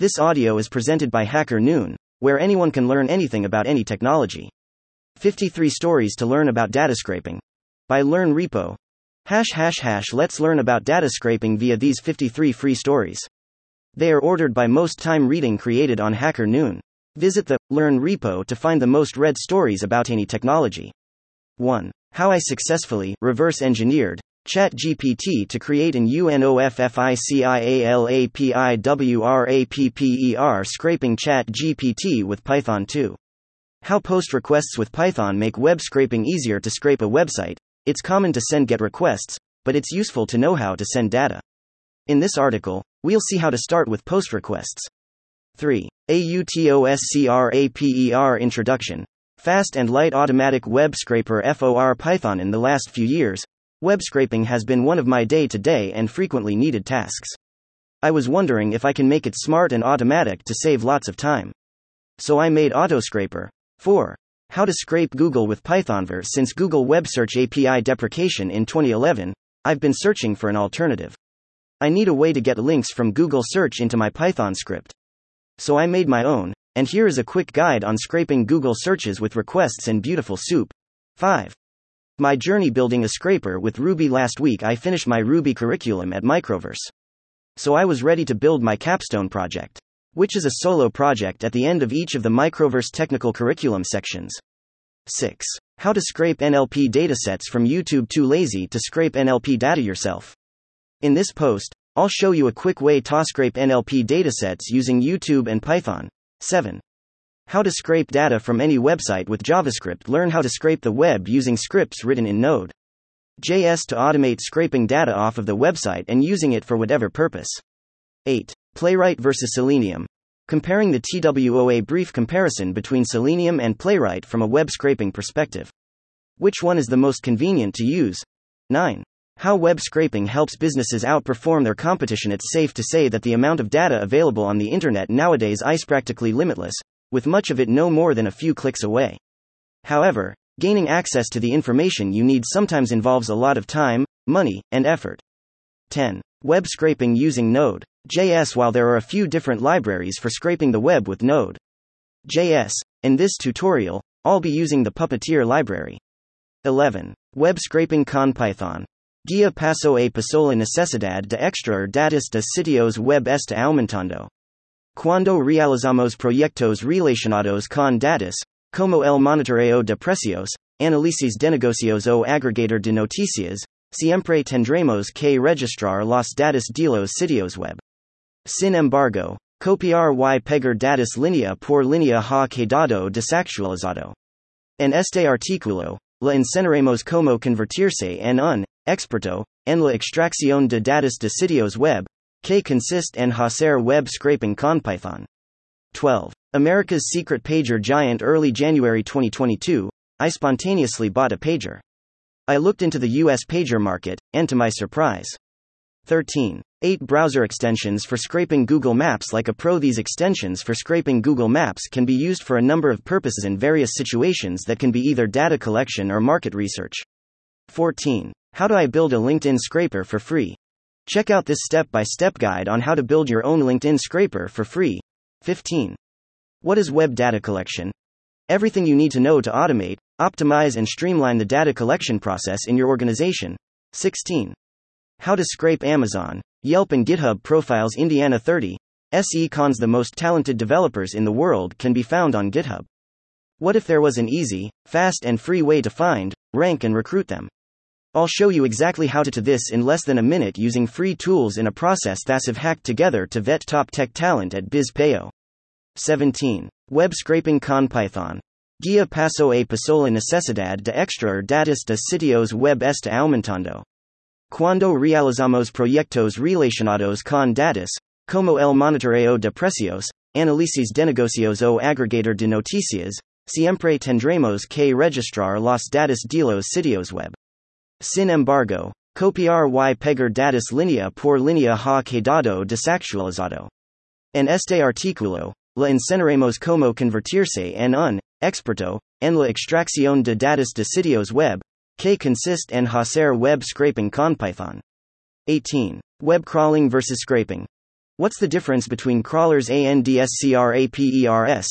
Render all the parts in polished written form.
This audio is presented by Hacker Noon, where anyone can learn anything about any technology. 53 stories to learn about data scraping. By Learn Repo. Let's learn about data scraping via these 53 free stories. They are ordered by most time reading created on Hacker Noon. Visit the Learn Repo to find the most read stories about any technology. 1. How I successfully reverse engineered ChatGPT to create an UNOFFICIALAPIWRAPPER scraping ChatGPT with Python 2. How post requests with Python make web scraping easier to scrape a website. It's common to send GET requests, but it's useful to know how to send data. In this article, we'll see how to start with post requests. 3. AutoScraper Introduction. Fast and light automatic web scraper for Python. In the last few years, web scraping has been one of my day-to-day and frequently needed tasks. I was wondering if I can make it smart and automatic to save lots of time. So I made AutoScraper. 4. How to scrape Google with Pythonverse. Since Google Web Search API deprecation in 2011, I've been searching for an alternative. I need a way to get links from Google Search into my Python script. So I made my own, and here is a quick guide on scraping Google searches with requests and Beautiful Soup. 5. My journey building a scraper with Ruby. Last week I finished my Ruby curriculum at Microverse. So I was ready to build my capstone project, which is a solo project at the end of each of the Microverse technical curriculum sections. 6. How to scrape NLP datasets from YouTube. Too lazy to scrape NLP data yourself? In this post, I'll show you a quick way to scrape NLP datasets using YouTube and Python. 7. How to scrape data from any website with JavaScript. Learn how to scrape the web using scripts written in Node.js to automate scraping data off of the website and using it for whatever purpose. 8. Playwright versus Selenium. Comparing the TWOA. Brief comparison between Selenium and Playwright from a web scraping perspective. Which one is the most convenient to use? 9. How web scraping helps businesses outperform their competition. It's safe to say that the amount of data available on the internet nowadays is practically limitless, with much of it no more than a few clicks away. However, gaining access to the information you need sometimes involves a lot of time, money, and effort. 10. Web scraping using Node.js. While there are a few different libraries for scraping the web with Node.js, in this tutorial, I'll be using the Puppeteer library. 11. Web scraping con Python. Dia paso a pasola necesidad de extraer datas de sitios web está aumentando. Cuando realizamos proyectos relacionados con datos, como el monitoreo de precios, análisis de negocios o agregador de noticias, siempre tendremos que registrar los datos de los sitios web. Sin embargo, copiar y pegar datos línea por línea ha quedado desactualizado. En este artículo, le enseñaremos cómo convertirse en un experto en la extracción de datos de sitios web, que consist en hacer web scraping con Python. 12. America's secret pager giant. Early January 2022, I spontaneously bought a pager. I looked into the US pager market, and to my surprise. 13. 8 browser extensions for scraping Google Maps like a pro. These extensions for scraping Google Maps can be used for a number of purposes in various situations that can be either data collection or market research. 14. How do I build a LinkedIn scraper for free? Check out this step-by-step guide on how to build your own LinkedIn scraper for free. 15. What is web data collection? Everything you need to know to automate, optimize, and streamline the data collection process in your organization. 16. How to scrape Amazon, Yelp, and GitHub profiles. Indiana 30. SECons. The most talented developers in the world can be found on GitHub. What if there was an easy, fast, and free way to find, rank, and recruit them? I'll show you exactly how to do this in less than a minute using free tools in a process that's hacked together to vet top tech talent at BizPayo. 17. Web scraping con Python. Dia paso a pasola necesidad de extraer datos de sitios web está aumentando. Cuando realizamos proyectos relacionados con datos, como el monitoreo de precios, análisis de negocios o agregador de noticias, siempre tendremos que registrar los datos de los sitios web. Sin embargo, copiar y pegar datos línea por línea ha quedado desactualizado. En este artículo, le enseñaremos cómo convertirse en un experto en la extracción de datos de sitios web, que consiste en hacer web scraping con Python. 18. Web crawling versus scraping. What's the difference between crawlers and scrapers?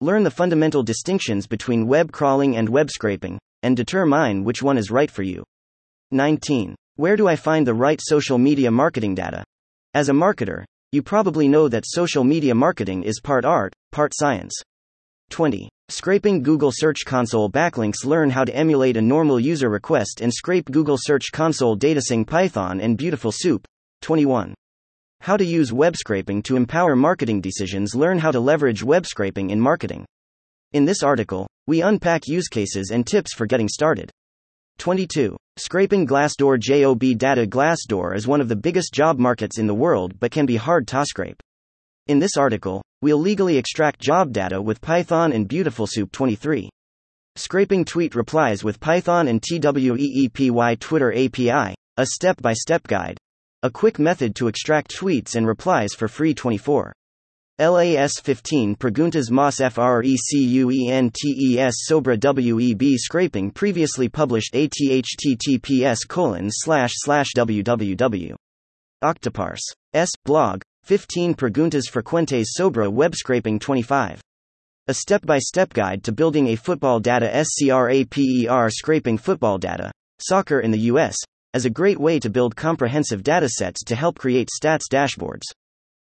Learn the fundamental distinctions between web crawling and web scraping, and determine which one is right for you. 19. Where do I find the right social media marketing data? As a marketer, you probably know that social media marketing is part art, part science. 20. Scraping Google Search Console backlinks. Learn how to emulate a normal user request and scrape Google Search Console data using Python and Beautiful Soup. 21. How to use web scraping to empower marketing decisions. Learn how to leverage web scraping in marketing. In this article, we unpack use cases and tips for getting started. 22. Scraping Glassdoor job data. Glassdoor is one of the biggest job markets in the world but can be hard to scrape. In this article, we'll legally extract job data with Python and Beautiful Soup. 23. Scraping tweet replies with Python and Tweepy. Twitter API, a step-by-step guide. A quick method to extract tweets and replies for free. 24. LAS 15 Preguntas Mas Frecuentes Sobre Web Scraping. Previously published at https://www.octoparse.s blog. 15 Preguntas Frecuentes Sobre Web Scraping. 25. A step-by-step guide to building a football data scraper. Scraping football data, soccer in the US, as a great way to build comprehensive datasets to help create stats dashboards.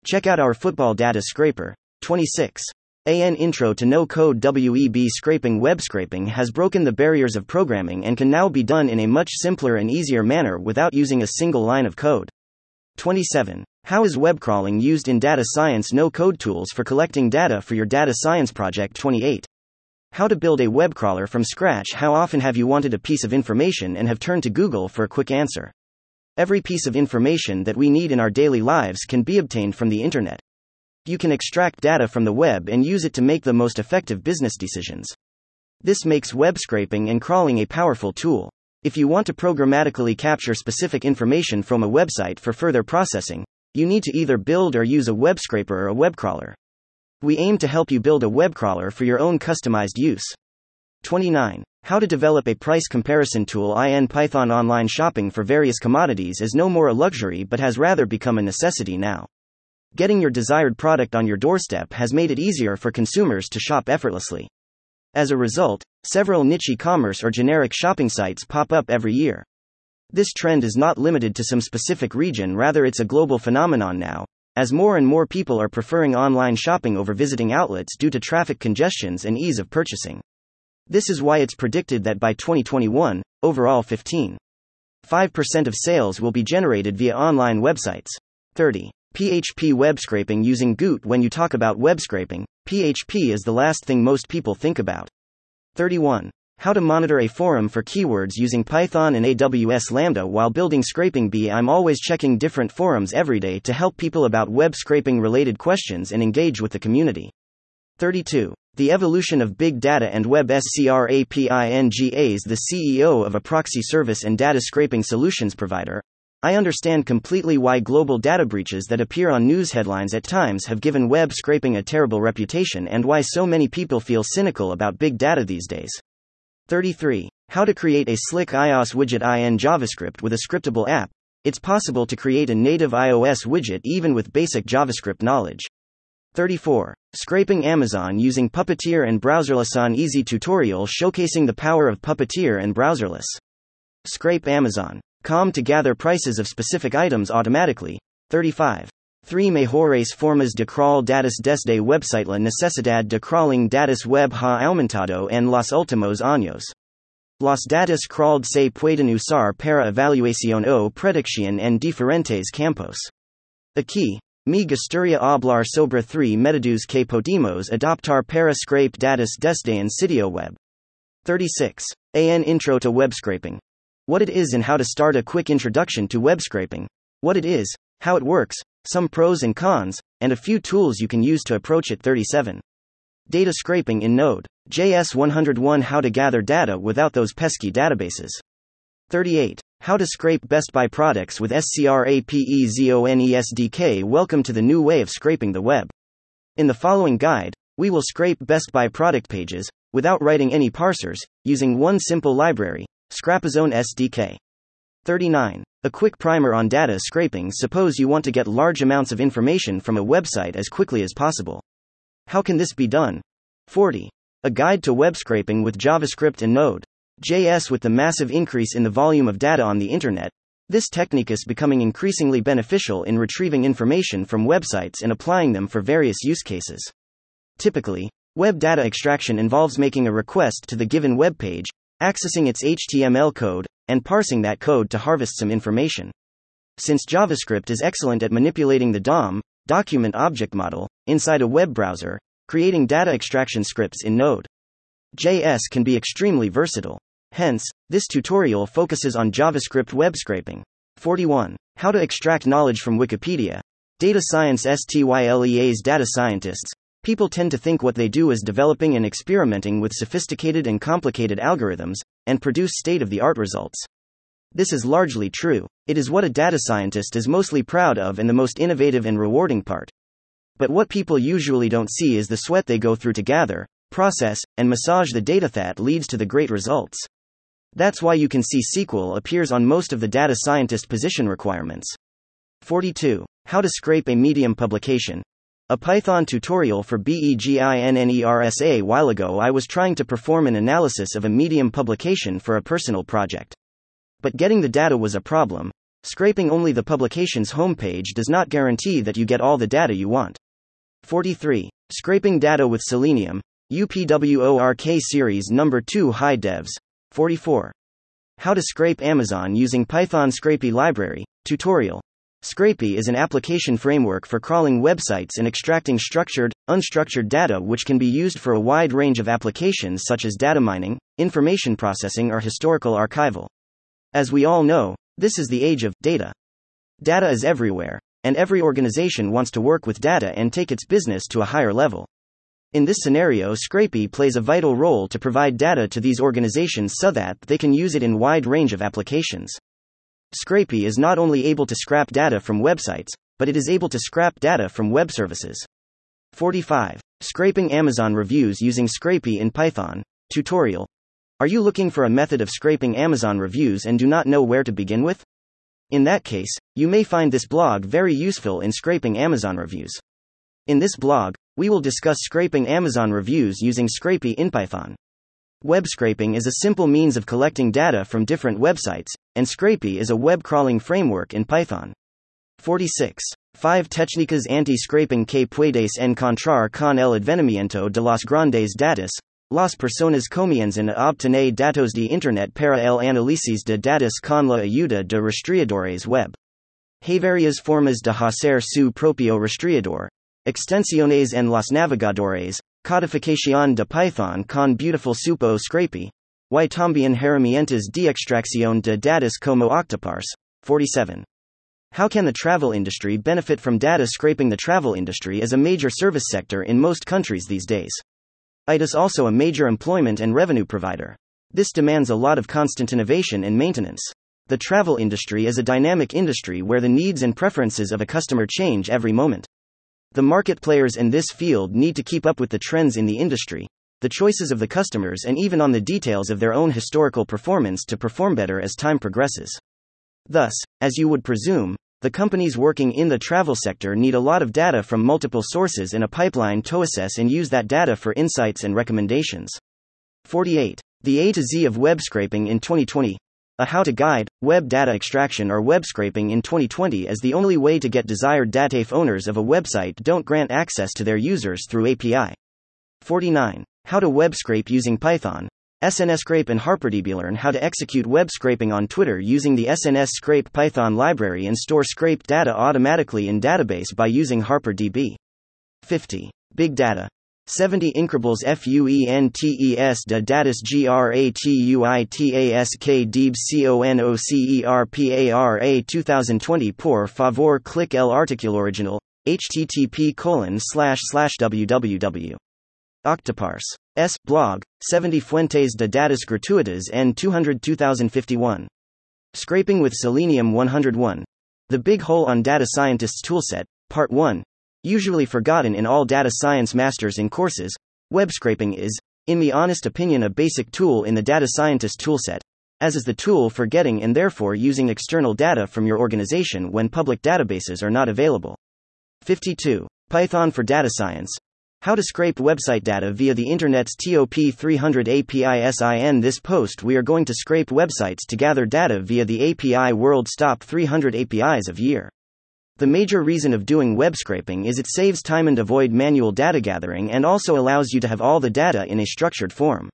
Check out our football data scraper. 26. An intro to no-code web scraping. Web scraping has broken the barriers of programming and can now be done in a much simpler and easier manner without using a single line of code. 27. How is web crawling used in data science? No-code tools for collecting data for your data science project. 28. How to build a web crawler from scratch. How often have you wanted a piece of information and have turned to Google for a quick answer? Every piece of information that we need in our daily lives can be obtained from the internet. You can extract data from the web and use it to make the most effective business decisions. This makes web scraping and crawling a powerful tool. If you want to programmatically capture specific information from a website for further processing, you need to either build or use a web scraper or a web crawler. We aim to help you build a web crawler for your own customized use. 29. How to develop a price comparison tool in Python. Online shopping for various commodities is no more a luxury but has rather become a necessity now. Getting your desired product on your doorstep has made it easier for consumers to shop effortlessly. As a result, several niche e-commerce or generic shopping sites pop up every year. This trend is not limited to some specific region, rather it's a global phenomenon now, as more and more people are preferring online shopping over visiting outlets due to traffic congestions and ease of purchasing. This is why it's predicted that by 2021, overall 15.5% of sales will be generated via online websites. 30. PHP web scraping using Goot. When you talk about web scraping, PHP is the last thing most people think about. 31. How to monitor a forum for keywords using Python and AWS Lambda. While building Scraping B, I'm always checking different forums every day to help people about web scraping related questions and engage with the community. 32. The evolution of big data and web scraping. The CEO of a proxy service and data scraping solutions provider, I understand completely why global data breaches that appear on news headlines at times have given web scraping a terrible reputation and why so many people feel cynical about big data these days. 33. How to create a slick iOS widget in JavaScript with a scriptable app. It's possible to create a native iOS widget even with basic JavaScript knowledge. 34. Scraping Amazon using Puppeteer and Browserless. An easy tutorial showcasing the power of Puppeteer and Browserless. Scrape Amazon.com to gather prices of specific items automatically. 35. 3 Mejores formas de crawl datas desde website. La necesidad de crawling datas web ha aumentado en los últimos años. Los datas crawled se pueden usar para evaluación o predicción en diferentes campos. Aquí, me gustaría hablar sobre 3 métodos que podemos adoptar para scrape datas desde un sitio web. 36. An intro to web scraping. What it is and how to start. A quick introduction to web scraping. What it is, how it works, some pros and cons, and a few tools you can use to approach it. 37. Data scraping in Node.js 101. How to gather data without those pesky databases. 38. How to scrape Best Buy products with Scrapezone SDK. Welcome to the new way of scraping the web. In the following guide, we will scrape Best Buy product pages, without writing any parsers, using one simple library, Scrapezone SDK. 39. A quick primer on data scraping. Suppose you want to get large amounts of information from a website as quickly as possible. How can this be done? 40. A guide to web scraping with JavaScript and Node.js. With the massive increase in the volume of data on the internet, this technique is becoming increasingly beneficial in retrieving information from websites and applying them for various use cases. Typically, web data extraction involves making a request to the given web page, accessing its HTML code, and parsing that code to harvest some information. Since JavaScript is excellent at manipulating the DOM, document object model, inside a web browser, creating data extraction scripts in Node.js can be extremely versatile. Hence, this tutorial focuses on JavaScript web scraping. 41. How to extract knowledge from Wikipedia. Data science style's data scientists. People tend to think what they do is developing and experimenting with sophisticated and complicated algorithms, and produce state-of-the-art results. This is largely true. It is what a data scientist is mostly proud of and the most innovative and rewarding part. But what people usually don't see is the sweat they go through to gather, process, and massage the data that leads to the great results. That's why you can see SQL appears on most of the data scientist position requirements. 42. How to scrape a Medium publication. A Python tutorial for beginners. A while ago I was trying to perform an analysis of a Medium publication for a personal project. But getting the data was a problem. Scraping only the publication's homepage does not guarantee that you get all the data you want. 43. Scraping data with Selenium, UPWORK series number 2 high devs. 44. How to scrape Amazon using Python Scrapy library, tutorial. Scrapy is an application framework for crawling websites and extracting structured, unstructured data which can be used for a wide range of applications such as data mining, information processing or historical archival. As we all know, this is the age of data. Data is everywhere, and every organization wants to work with data and take its business to a higher level. In this scenario, Scrapy plays a vital role to provide data to these organizations so that they can use it in a wide range of applications. Scrapy is not only able to scrap data from websites, but it is able to scrap data from web services. 45. Scraping Amazon reviews using Scrapy in Python, tutorial. Are you looking for a method of scraping Amazon reviews and do not know where to begin with? In that case, you may find this blog very useful in scraping Amazon reviews. In this blog, we will discuss scraping Amazon reviews using Scrapy in Python. Web scraping is a simple means of collecting data from different websites, and Scrapy is a web crawling framework in Python. 46. 5 técnicas anti-scraping que puedes encontrar con el advenimiento de los grandes datos. Las personas comienzan a obtener datos de Internet para el análisis de datos con la ayuda de rastreadores web. Hay varias formas de hacer su propio rastreador. Extensiones en los navegadores, codificación de Python con Beautiful Soup o Scrapy, y también herramientas de extracción de datos como Octoparse. 47. How can the travel industry benefit from data scraping? The travel industry is a major service sector in most countries these days. It is also a major employment and revenue provider. This demands a lot of constant innovation and maintenance. The travel industry is a dynamic industry where the needs and preferences of a customer change every moment. The market players in this field need to keep up with the trends in the industry, the choices of the customers, and even on the details of their own historical performance to perform better as time progresses. Thus, as you would presume, the companies working in the travel sector need a lot of data from multiple sources in a pipeline to assess and use that data for insights and recommendations. 48. The A to Z of web scraping in 2020. A how-to guide, web data extraction or web scraping in 2020 is the only way to get desired data if owners of a website don't grant access to their users through API. 49. How to web scrape using Python. SNS Scrape and HarperDB. Learn how to execute web scraping on Twitter using the SNS Scrape Python library and store scraped data automatically in database by using HarperDB. 50. Big data. 70 Increables FUENTES de datus gratuitaskdebconocerpara 2020. Por favor click el artículo original, http://www.octoparse.s blog, 70 Fuentes de datas gratuitas en 200 2051. Scraping with Selenium 101. The Big Hole on Data Scientists Toolset, Part 1. Usually forgotten in all data science masters in courses, web scraping is, in my honest opinion, a basic tool in the data scientist toolset, as is the tool for getting and therefore using external data from your organization when public databases are not available. 52. Python for data science. How to scrape website data via the Internet's TOP300 API. In this post we are going to scrape websites to gather data via the API world's top 300 APIs of year. The major reason of doing web scraping is it saves time and avoid manual data gathering and also allows you to have all the data in a structured form.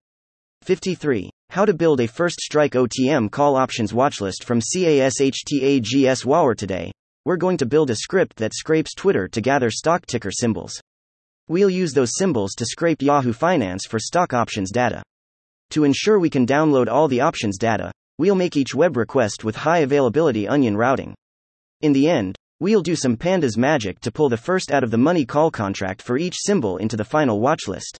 53. How to build a first strike OTM call options watchlist from CASHTAGS Wauer. Today, we're going to build a script that scrapes Twitter to gather stock ticker symbols. We'll use those symbols to scrape Yahoo Finance for stock options data. To ensure we can download all the options data, we'll make each web request with high availability onion routing. In the end, we'll do some pandas magic to pull the first out of the money call contract for each symbol into the final watchlist.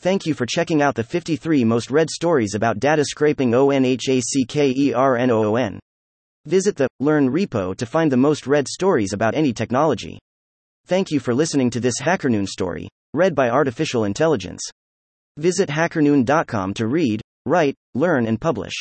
Thank you for checking out the 53 most read stories about data scraping ONHACKERNOON. Visit the Learn repo to find the most read stories about any technology. Thank you for listening to this Hacker Noon story, read by artificial intelligence. Visit hackernoon.com to read, write, learn and publish.